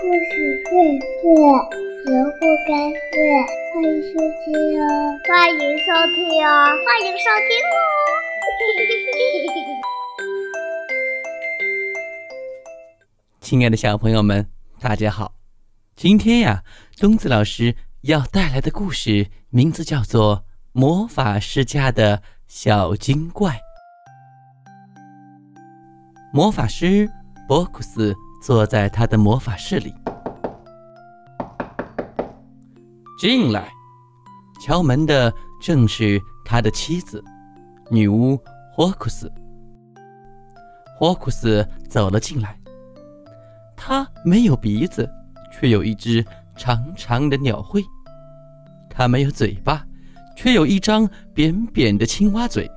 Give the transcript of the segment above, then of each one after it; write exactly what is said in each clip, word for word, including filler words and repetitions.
故事会会，绝不该睡。欢迎收听哦，欢迎收听哦，欢迎收听哦。亲爱的小朋友们，大家好。今天呀、啊，东子老师要带来的故事名字叫做《魔法师家的小精怪》。魔法师伯克斯坐在他的魔法室里，进来。敲门的正是他的妻子，女巫霍库斯。霍库斯走了进来，他没有鼻子，却有一只长长的鸟喙；他没有嘴巴，却有一张扁扁的青蛙嘴。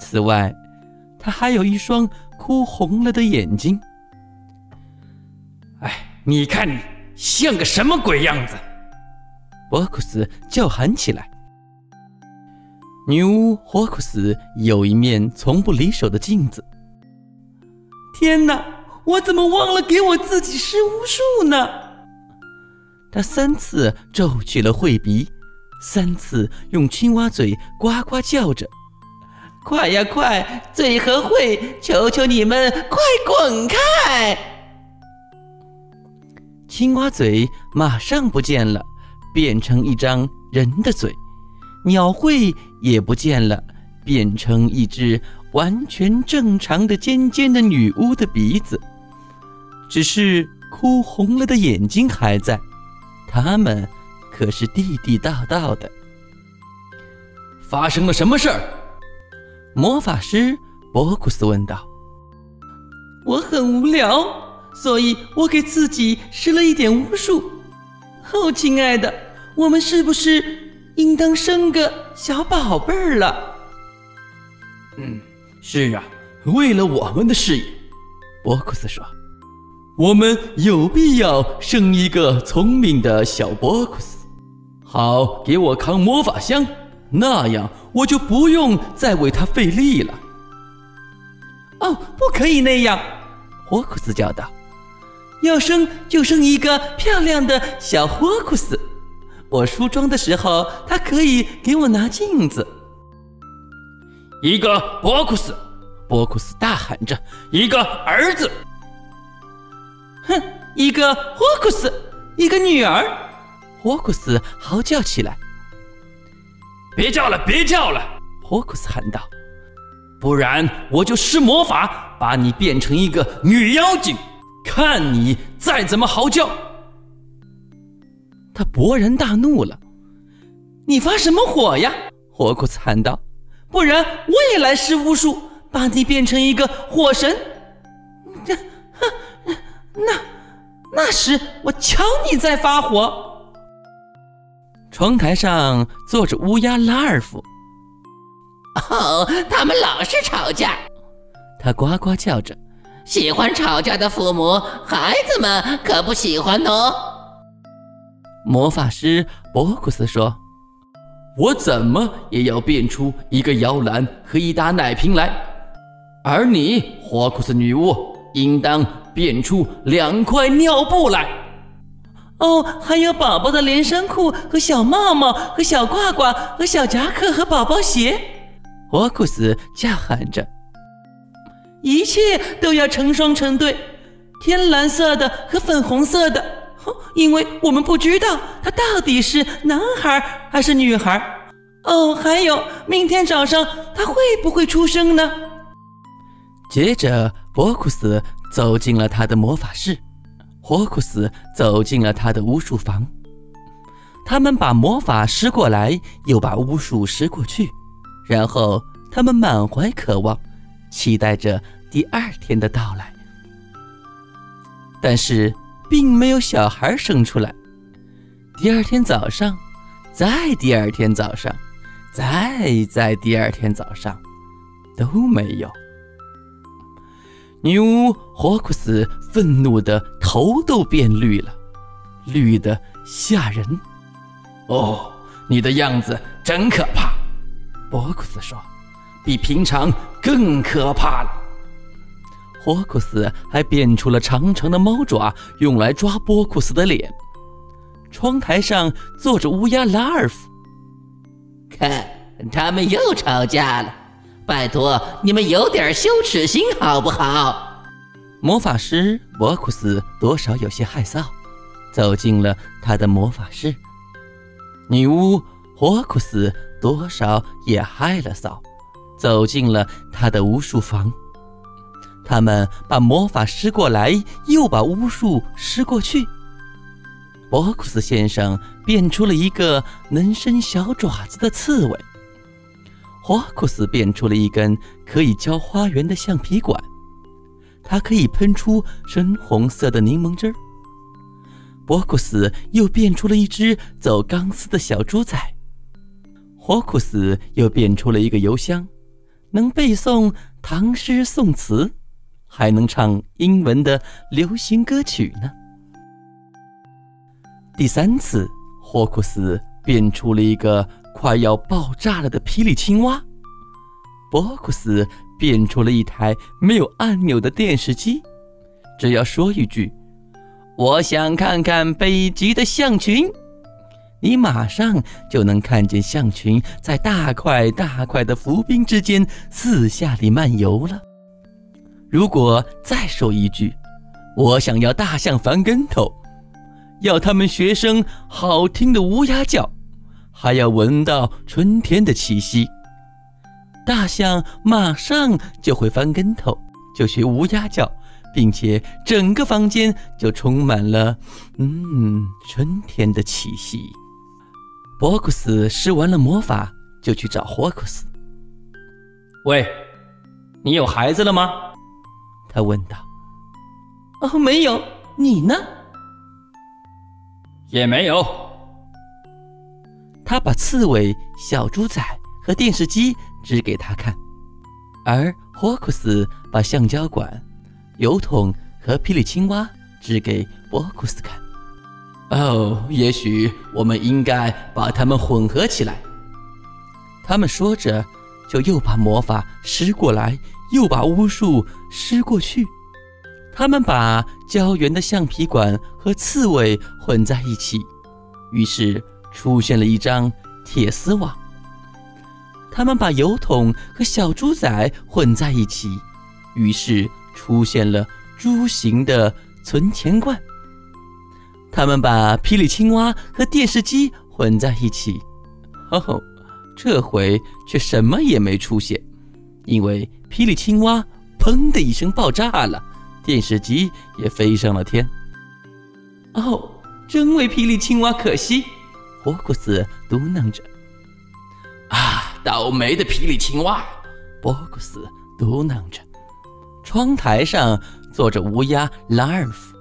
此外，他还有一双哭红了的眼睛。哎，你看你像个什么鬼样子！伯克斯叫喊起来。女巫霍克斯有一面从不离手的镜子。天哪，我怎么忘了给我自己施巫术呢？他三次皱起了喙鼻，三次用青蛙嘴呱呱叫着。快呀快，嘴和喙，求求你们快滚开！青蛙嘴马上不见了，变成一张人的嘴。鸟喙也不见了，变成一只完全正常的尖尖的女巫的鼻子，只是哭红了的眼睛还在，它们可是地地道道的。发生了什么事儿？魔法师伯克斯问道。我很无聊，所以我给自己施了一点巫术。哦，亲爱的，我们是不是应当生个小宝贝儿了？嗯，是啊，为了我们的事业，伯克斯说，我们有必要生一个聪明的小伯克斯，好给我扛魔法箱，那样我就不用再为他费力了。哦，不可以那样！霍库斯叫道，要生就生一个漂亮的小霍库斯。我梳妆的时候，他可以给我拿镜子。一个伯克斯，伯克斯大喊着，一个儿子。哼，一个霍库斯，一个女儿。霍库斯嚎叫起来。别叫了，别叫了！霍库斯喊道，不然我就施魔法把你变成一个女妖精，看你再怎么嚎叫！他勃然大怒了。你发什么火呀？霍库斯喊道，不然我也来施巫术把你变成一个火神。那那那时我瞧你在发火。窗台上坐着乌鸦拉尔夫。哦，他们老是吵架，他呱呱叫着，喜欢吵架的父母，孩子们可不喜欢哦。魔法师伯克斯说，我怎么也要变出一个摇篮和一打奶瓶来，而你霍库斯女巫应当变出两块尿布来。哦，还有宝宝的连身裤和小帽帽和小褂褂和小夹克和宝宝鞋，霍库斯叫喊着，一切都要成双成对，天蓝色的和粉红色的，因为我们不知道他到底是男孩还是女孩。哦，还有明天早上他会不会出生呢？接着霍库斯走进了他的魔法室，霍库斯走进了他的巫术房。他们把魔法施过来，又把巫术施过去，然后他们满怀渴望，期待着第二天的到来。但是并没有小孩生出来。第二天早上，再第二天早上，再再第二天早上，都没有。女巫霍库斯愤怒的头都变绿了，绿的吓人。哦，你的样子真可怕，伯克斯说，比平常更可怕了。霍库斯还变出了长长的猫爪，用来抓波库斯的脸。窗台上坐着乌鸦拉尔夫。看，他们又吵架了，拜托你们有点羞耻心好不好？魔法师博库斯多少有些害臊，走进了他的魔法室。女巫霍库斯多少也害了臊，走进了他的巫术房。他们把魔法施过来，又把巫术施过去。博库斯先生变出了一个能伸小爪子的刺猬，霍库斯变出了一根可以浇花园的橡皮管，它可以喷出深红色的柠檬汁儿。博库斯又变出了一只走钢丝的小猪仔，霍库斯又变出了一个邮箱，能背诵唐诗宋词，还能唱英文的流行歌曲呢。第三次，霍库斯变出了一个快要爆炸了的霹雳青蛙，博库斯变出了一台没有按钮的电视机，只要说一句我想看看北极的象群，你马上就能看见象群在大块大块的浮冰之间四下里漫游了。如果再说一句我想要大象翻跟头，要他们学生好听的乌鸦叫，还要闻到春天的气息，大象马上就会翻跟头，就学乌鸦叫，并且整个房间就充满了嗯春天的气息。博库斯施完了魔法，就去找霍库斯。喂，你有孩子了吗？他问道。哦，没有，你呢？也没有。他把刺猬、小猪仔和电视机指给他看，而霍库斯把橡胶管、油桶和霹雳青蛙指给博库斯看。哦，也许我们应该把它们混合起来。他们说着，就又把魔法施过来，又把巫术施过去。他们把胶原的橡皮管和刺猬混在一起，于是出现了一张铁丝网。他们把油桶和小猪仔混在一起，于是出现了猪形的存钱罐。他们把霹雳青蛙和电视机混在一起，哦，这回却什么也没出现，因为霹雳青蛙砰的一声爆炸了，电视机也飞上了天。哦，真为霹雳青蛙可惜，霍库斯嘟囔着。啊，倒霉的霹雳青蛙，博库斯嘟囔着。窗台上坐着乌鸦拉尔夫。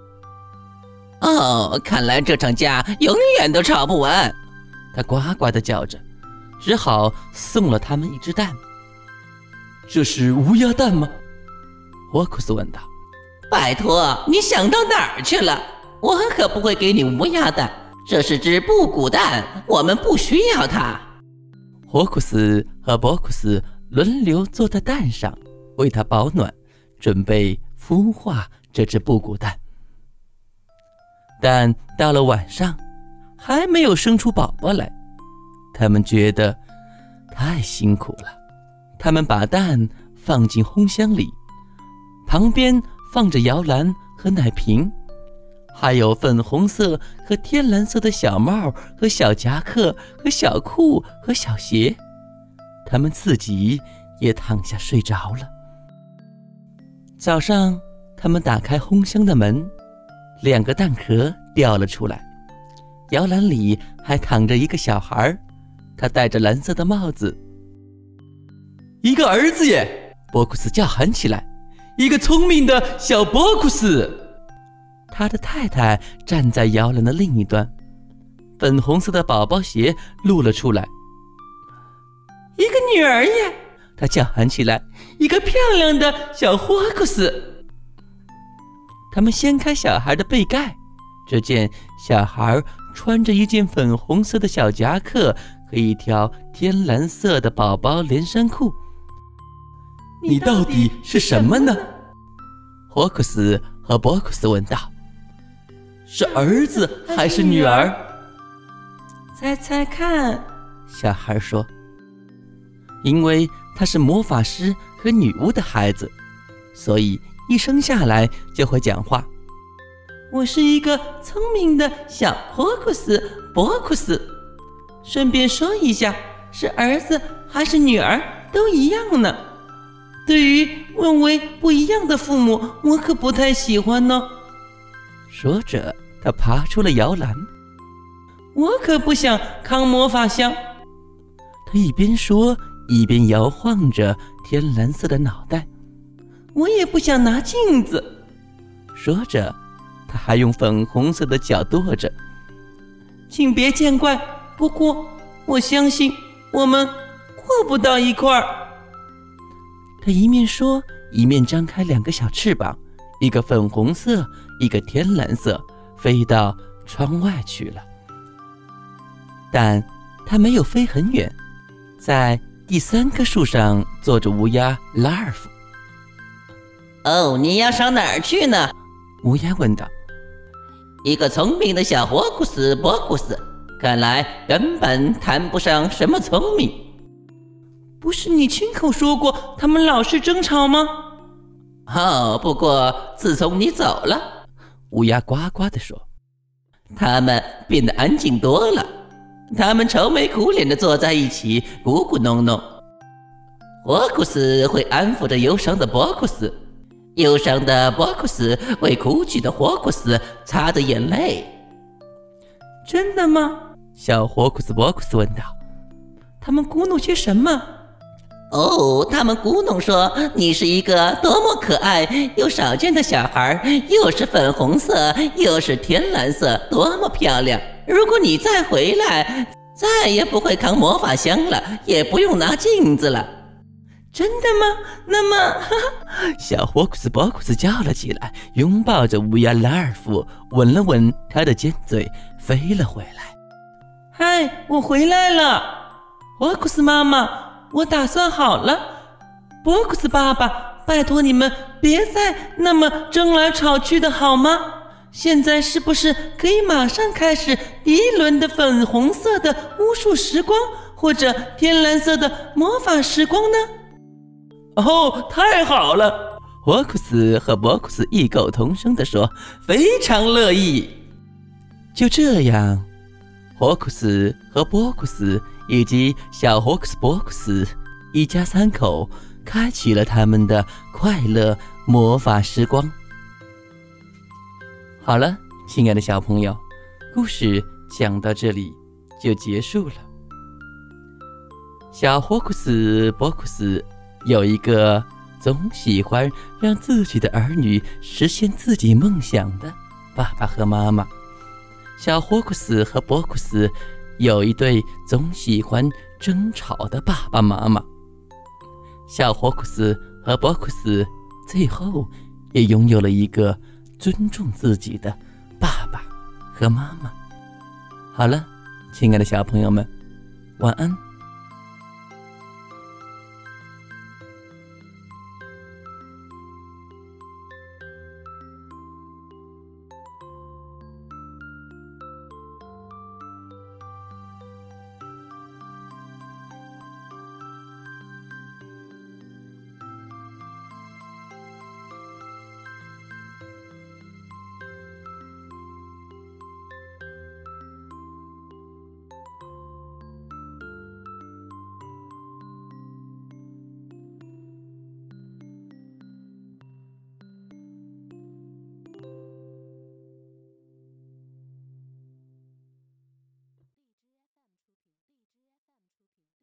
哦，看来这场架永远都吵不完，他呱呱地叫着，只好送了他们一只蛋。这是乌鸦蛋吗？霍库斯问道。拜托，你想到哪儿去了？我可不会给你乌鸦蛋，这是只布谷蛋，我们不需要它。霍库斯和博库斯轮流坐在蛋上，为它保暖，准备孵化这只布谷蛋。但到了晚上，还没有生出宝宝来，他们觉得太辛苦了。他们把蛋放进烘箱里，旁边放着摇篮和奶瓶，还有粉红色和天蓝色的小帽和小夹克和小裤和小鞋。他们自己也躺下睡着了。早上，他们打开烘箱的门，两个蛋壳掉了出来。摇篮里还躺着一个小孩，他戴着蓝色的帽子。一个儿子耶！博库斯叫喊起来，一个聪明的小博库斯。他的太太站在摇篮的另一端，粉红色的宝宝鞋露了出来。一个女儿耶！他叫喊起来，一个漂亮的小霍库斯。他们掀开小孩的被盖，只见小孩穿着一件粉红色的小夹克和一条天蓝色的宝宝连身裤。你到底是什么呢？霍克斯和伯克斯问道：“是儿子还是女儿？”“猜猜看。”小孩说，因为他是魔法师和女巫的孩子，所以一生下来就会讲话。“我是一个聪明的小霍克斯伯克斯，顺便说一下，是儿子还是女儿都一样呢。对于认为不一样的父母，我可不太喜欢呢。”说着他爬出了摇篮。“我可不想扛魔法箱。”他一边说一边摇晃着天蓝色的脑袋。“我也不想拿镜子。”说着他还用粉红色的脚跺着。“请别见怪，不过我相信我们过不到一块儿。”他一面说一面张开两个小翅膀，一个粉红色一个天蓝色，飞到窗外去了。但他没有飞很远，在第三棵树上坐着乌鸦拉尔夫。“哦，你要上哪儿去呢？”乌鸦问道。“一个聪明的小霍克斯伯克斯，看来根本谈不上什么聪明。”“不是你亲口说过他们老是争吵吗？”“哦，不过自从你走了。”乌鸦呱呱地说，“他们变得安静多了。他们愁眉苦脸地坐在一起，咕咕哝哝。伯克斯会安抚着忧伤的伯克斯，忧伤的伯克斯为哭泣的霍克斯擦着眼泪。”“真的吗？”小霍克斯伯克斯问道。“他们咕哝些什么？”“哦，他们咕哝说你是一个多么可爱又少见的小孩，又是粉红色又是天蓝色，多么漂亮。如果你再回来，再也不会扛魔法箱了，也不用拿镜子了。”“真的吗？那么哈哈小霍克斯伯克斯叫了起来，拥抱着乌鸦拉尔夫，吻了吻他的尖嘴，飞了回来。“嗨，我回来了，伯克斯妈妈，我打算好了。伯克斯爸爸，拜托你们别再那么争来吵去的好吗？现在是不是可以马上开始第一轮的粉红色的巫术时光，或者天蓝色的魔法时光呢？”“哦，太好了！”霍克斯和伯克斯异口同声地说，“非常乐意。”就这样，霍克斯和伯克斯以及小霍克斯伯克斯一家三口开启了他们的快乐魔法时光。好了，亲爱的小朋友，故事讲到这里就结束了。小霍克斯伯克斯有一个总喜欢让自己的儿女实现自己梦想的爸爸和妈妈。小霍克斯和伯克斯有一对总喜欢争吵的爸爸妈妈。小霍克斯和伯克斯最后也拥有了一个尊重自己的爸爸和妈妈。好了，亲爱的小朋友们，晚安。